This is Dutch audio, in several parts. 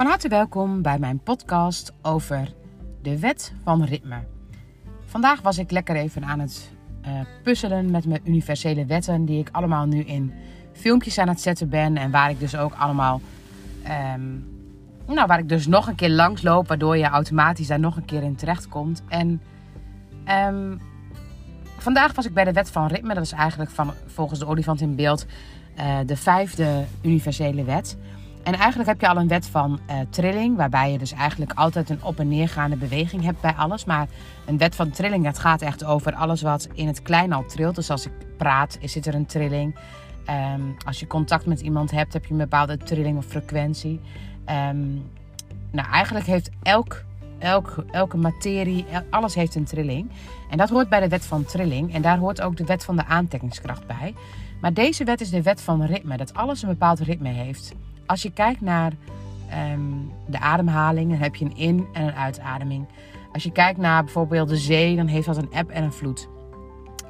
Van harte welkom bij mijn podcast over de wet van ritme. Vandaag was ik lekker even aan het puzzelen met mijn universele wetten die ik allemaal nu in filmpjes aan het zetten ben. En waar ik dus ook allemaal, waar ik dus nog een keer langs loop, waardoor je automatisch daar nog een keer in terecht komt. En vandaag was ik bij de wet van ritme. Dat is eigenlijk volgens de Olifant in Beeld de 5e universele wet. En eigenlijk heb je al een wet van trilling, waarbij je dus eigenlijk altijd een op- en neergaande beweging hebt bij alles. Maar een wet van trilling, dat gaat echt over alles wat in het klein al trilt. Dus als ik praat, zit er een trilling. Als je contact met iemand hebt, heb je een bepaalde trilling of frequentie. Eigenlijk heeft elke materie, alles heeft een trilling. En dat hoort bij de wet van trilling. En daar hoort ook de wet van de aantrekkingskracht bij. Maar deze wet is de wet van ritme, dat alles een bepaald ritme heeft. Als je kijkt naar de ademhaling, dan heb je een in- en een uitademing. Als je kijkt naar bijvoorbeeld de zee, dan heeft dat een eb en een vloed.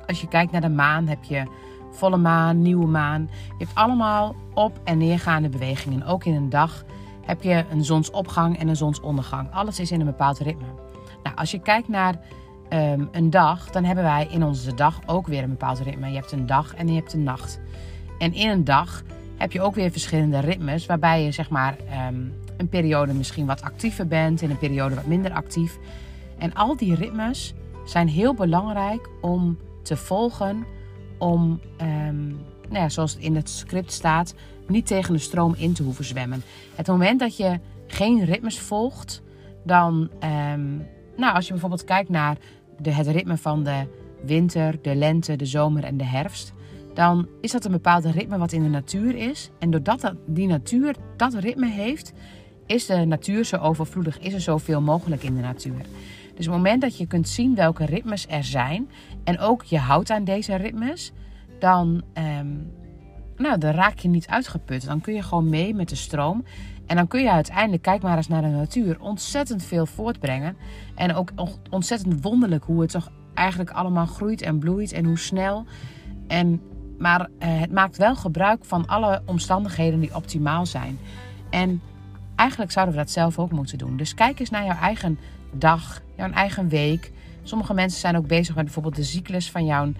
Als je kijkt naar de maan, heb je volle maan, nieuwe maan. Je hebt allemaal op- en neergaande bewegingen. Ook in een dag heb je een zonsopgang en een zonsondergang. Alles is in een bepaald ritme. Nou, als je kijkt naar een dag, dan hebben wij in onze dag ook weer een bepaald ritme. Je hebt een dag en je hebt een nacht. En in een dag heb je ook weer verschillende ritmes, waarbij je zeg maar een periode misschien wat actiever bent, in een periode wat minder actief. En al die ritmes zijn heel belangrijk om te volgen, om, zoals het in het script staat, niet tegen de stroom in te hoeven zwemmen. Het moment dat je geen ritmes volgt, dan, als je bijvoorbeeld kijkt naar het ritme van de winter, de lente, de zomer en de herfst, dan is dat een bepaald ritme wat in de natuur is. En doordat die natuur dat ritme heeft, is de natuur zo overvloedig, is er zoveel mogelijk in de natuur. Dus op het moment dat je kunt zien welke ritmes er zijn en ook je houdt aan deze ritmes, dan raak je niet uitgeput. Dan kun je gewoon mee met de stroom. En dan kun je uiteindelijk, kijk maar eens naar de natuur, ontzettend veel voortbrengen. En ook ontzettend wonderlijk hoe het toch eigenlijk allemaal groeit en bloeit en hoe snel. Maar het maakt wel gebruik van alle omstandigheden die optimaal zijn. En eigenlijk zouden we dat zelf ook moeten doen. Dus kijk eens naar jouw eigen dag, jouw eigen week. Sommige mensen zijn ook bezig met bijvoorbeeld de cyclus van jouw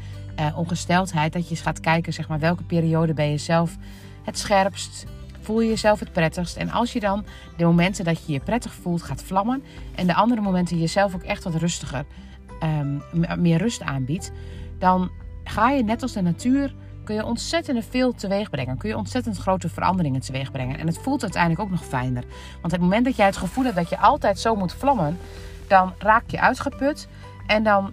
ongesteldheid. Dat je eens gaat kijken, zeg maar, welke periode ben je zelf het scherpst? Voel je jezelf het prettigst? En als je dan de momenten dat je je prettig voelt gaat vlammen, en de andere momenten jezelf ook echt wat rustiger, meer rust aanbiedt, dan ga je net als de natuur, kun je ontzettend veel teweeg brengen. Kun je ontzettend grote veranderingen teweeg brengen. En het voelt uiteindelijk ook nog fijner. Want het moment dat jij het gevoel hebt dat je altijd zo moet vlammen, dan raak je uitgeput. En dan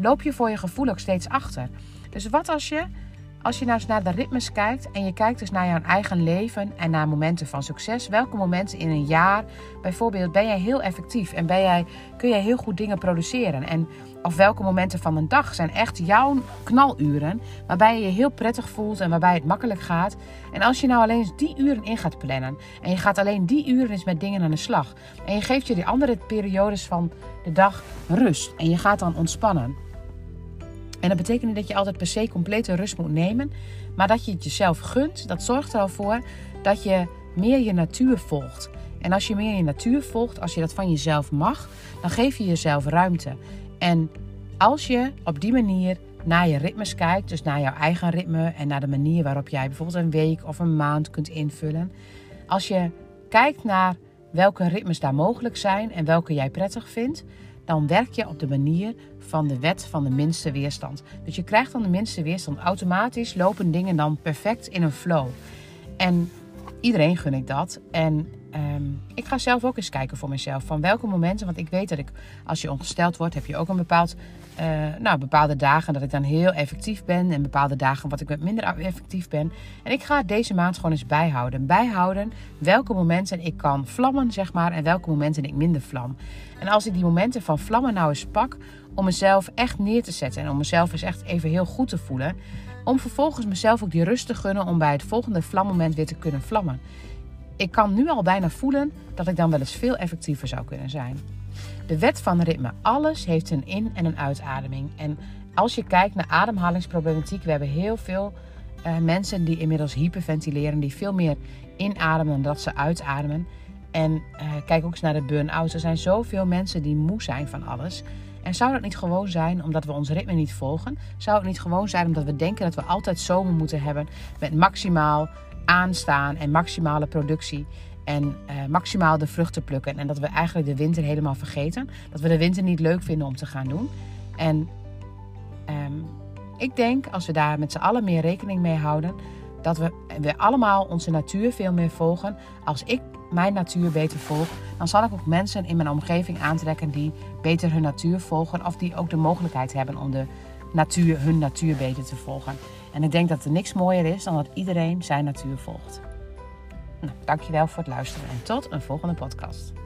loop je voor je gevoel ook steeds achter. Dus wat als je nou eens naar de ritmes kijkt, en je kijkt dus naar jouw eigen leven en naar momenten van succes. Welke momenten in een jaar, bijvoorbeeld, ben jij heel effectief en kun jij heel goed dingen produceren? Of welke momenten van een dag zijn echt jouw knaluren, waarbij je je heel prettig voelt en waarbij het makkelijk gaat. En als je nou alleen eens die uren in gaat plannen, en je gaat alleen die uren eens met dingen aan de slag, en je geeft je die andere periodes van de dag rust, en je gaat dan ontspannen. En dat betekent niet dat je altijd per se complete rust moet nemen, maar dat je het jezelf gunt. Dat zorgt er al voor dat je meer je natuur volgt. En als je meer je natuur volgt, als je dat van jezelf mag, dan geef je jezelf ruimte. En als je op die manier naar je ritmes kijkt, dus naar jouw eigen ritme en naar de manier waarop jij bijvoorbeeld een week of een maand kunt invullen. Als je kijkt naar welke ritmes daar mogelijk zijn en welke jij prettig vindt, dan werk je op de manier van de wet van de minste weerstand. Dus je krijgt dan de minste weerstand. Automatisch lopen dingen dan perfect in een flow. En iedereen gun ik dat. En ik ga zelf ook eens kijken voor mezelf van welke momenten. Want ik weet dat als je ongesteld wordt, heb je ook een bepaalde dagen dat ik dan heel effectief ben. En bepaalde dagen wat ik wat minder effectief ben. En ik ga deze maand gewoon eens bijhouden. Bijhouden welke momenten ik kan vlammen, zeg maar. En welke momenten ik minder vlam. En als ik die momenten van vlammen nou eens pak, om mezelf echt neer te zetten. En om mezelf eens echt even heel goed te voelen. Om vervolgens mezelf ook die rust te gunnen om bij het volgende vlammoment weer te kunnen vlammen. Ik kan nu al bijna voelen dat ik dan wel eens veel effectiever zou kunnen zijn. De wet van ritme. Alles heeft een in- en een uitademing. En als je kijkt naar ademhalingsproblematiek, we hebben heel veel mensen die inmiddels hyperventileren, die veel meer inademen dan dat ze uitademen. En kijk ook eens naar de burn-outs. Er zijn zoveel mensen die moe zijn van alles. En zou dat niet gewoon zijn omdat we ons ritme niet volgen? Zou het niet gewoon zijn omdat we denken dat we altijd zomer moeten hebben met maximaal aanstaan en maximale productie en maximaal de vruchten plukken? En dat we eigenlijk de winter helemaal vergeten. Dat we de winter niet leuk vinden om te gaan doen. En ik denk als we daar met z'n allen meer rekening mee houden, dat we allemaal onze natuur veel meer volgen. Als ik mijn natuur beter volg, dan zal ik ook mensen in mijn omgeving aantrekken die beter hun natuur volgen. Of die ook de mogelijkheid hebben om hun natuur beter te volgen. En ik denk dat er niks mooier is dan dat iedereen zijn natuur volgt. Nou, dankjewel voor het luisteren en tot een volgende podcast.